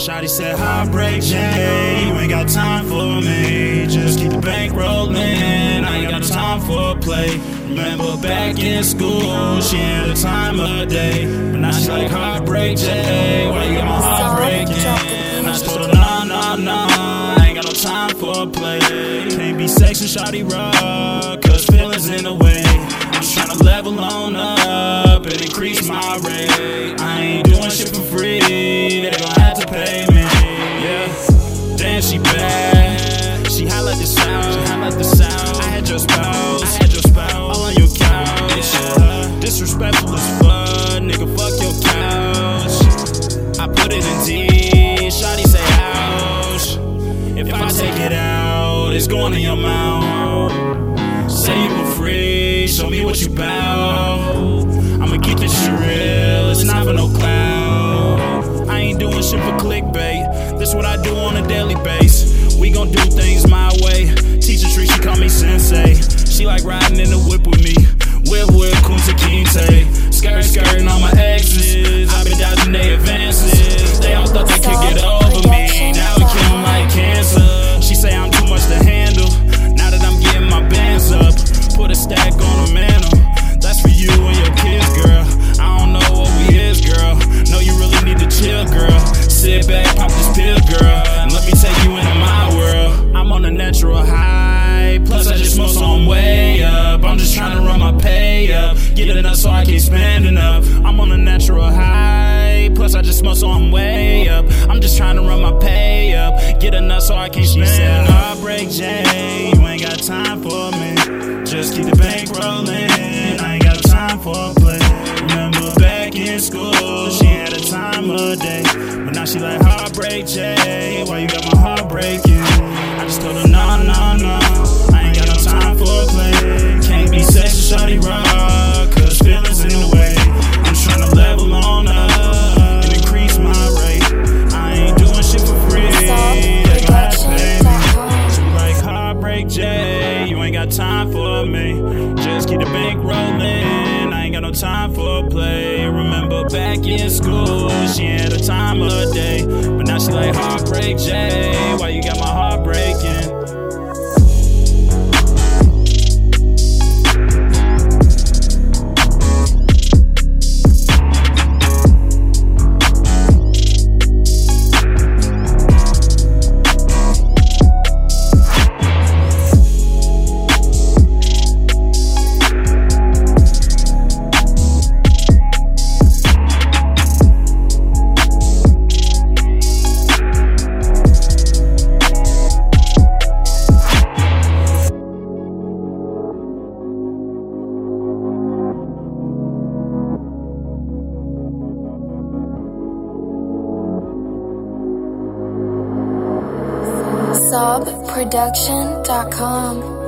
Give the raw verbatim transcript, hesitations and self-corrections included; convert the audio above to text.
Shawty said, heartbreak Jay, you ain't got time for me. Just keep the bank rolling, I ain't got no time for play. Remember back in school, she had a time of day. But now she like, heartbreak Jay, why you got my heart breaking? I just told her, nah, nah, nah, I ain't got no time for play. Can't be sexy, shawty raw, cause feelings in the way. I'm just tryna level on up and increase my rate. I ain't doing shit for free, they gon' have to pay me. Yeah, damn she bad, she highlight the sound, she highlight the sound. I had your spouse, I had your spouse, all on your couch. Yeah, disrespectful as fuck, nigga fuck your couch. I put it in D, shawty say ouch. If I take it out, it's going in your mouth. Say you were free, show me what you bout. I'ma keep this shit real, it's not for no clout. I ain't doing shit for clickbait, this what I do on a daily basis. We gon' do things my way, teacher tree, she call me sensei. She like riding in the whip with me, whip whip kunta kinte. Skirt skirting on my exes, I been dodging they advances. They all thought they could get over me, now it killing like cancer. She say I'm too much to handle, now that I'm getting my bands up. Put a stack on a mantle, that's for you and your kids, girl. I don't know what we is, girl. No, you really need to chill, girl. Sit back, pop this pill, girl, and let me take you into my world. I'm on a natural high, plus I just smoked, so I'm way up. I'm just trying to run my pay up, get enough so I keep spending up. I'm on a natural high, plus I just smoked, so I'm way up. I'm just trying to run my pay up, get enough so I keep spending up. She said, heartbreak Jay, you ain't got time for me. Just keep the bank rolling, I ain't got time for play. Remember back in school, she had a time of day. But now she like, heartbreak Jay, why you got my heart breaking? I just told her, nah, nah, nah, I ain't got no time for play. Can't be sexy, shawty raw, cause feelings in the way. I'm tryna level on up and increase my rate. I ain't doing shit for free, they gon' have to pay me. She like, heartbreak Jay, you ain't got time for me. Just keep the bank rolling, I ain't got no time for play. Remember back in school, she had a time of day. But now she like, heartbreak Jay, why you got my heart breaking? Sobproduction dot com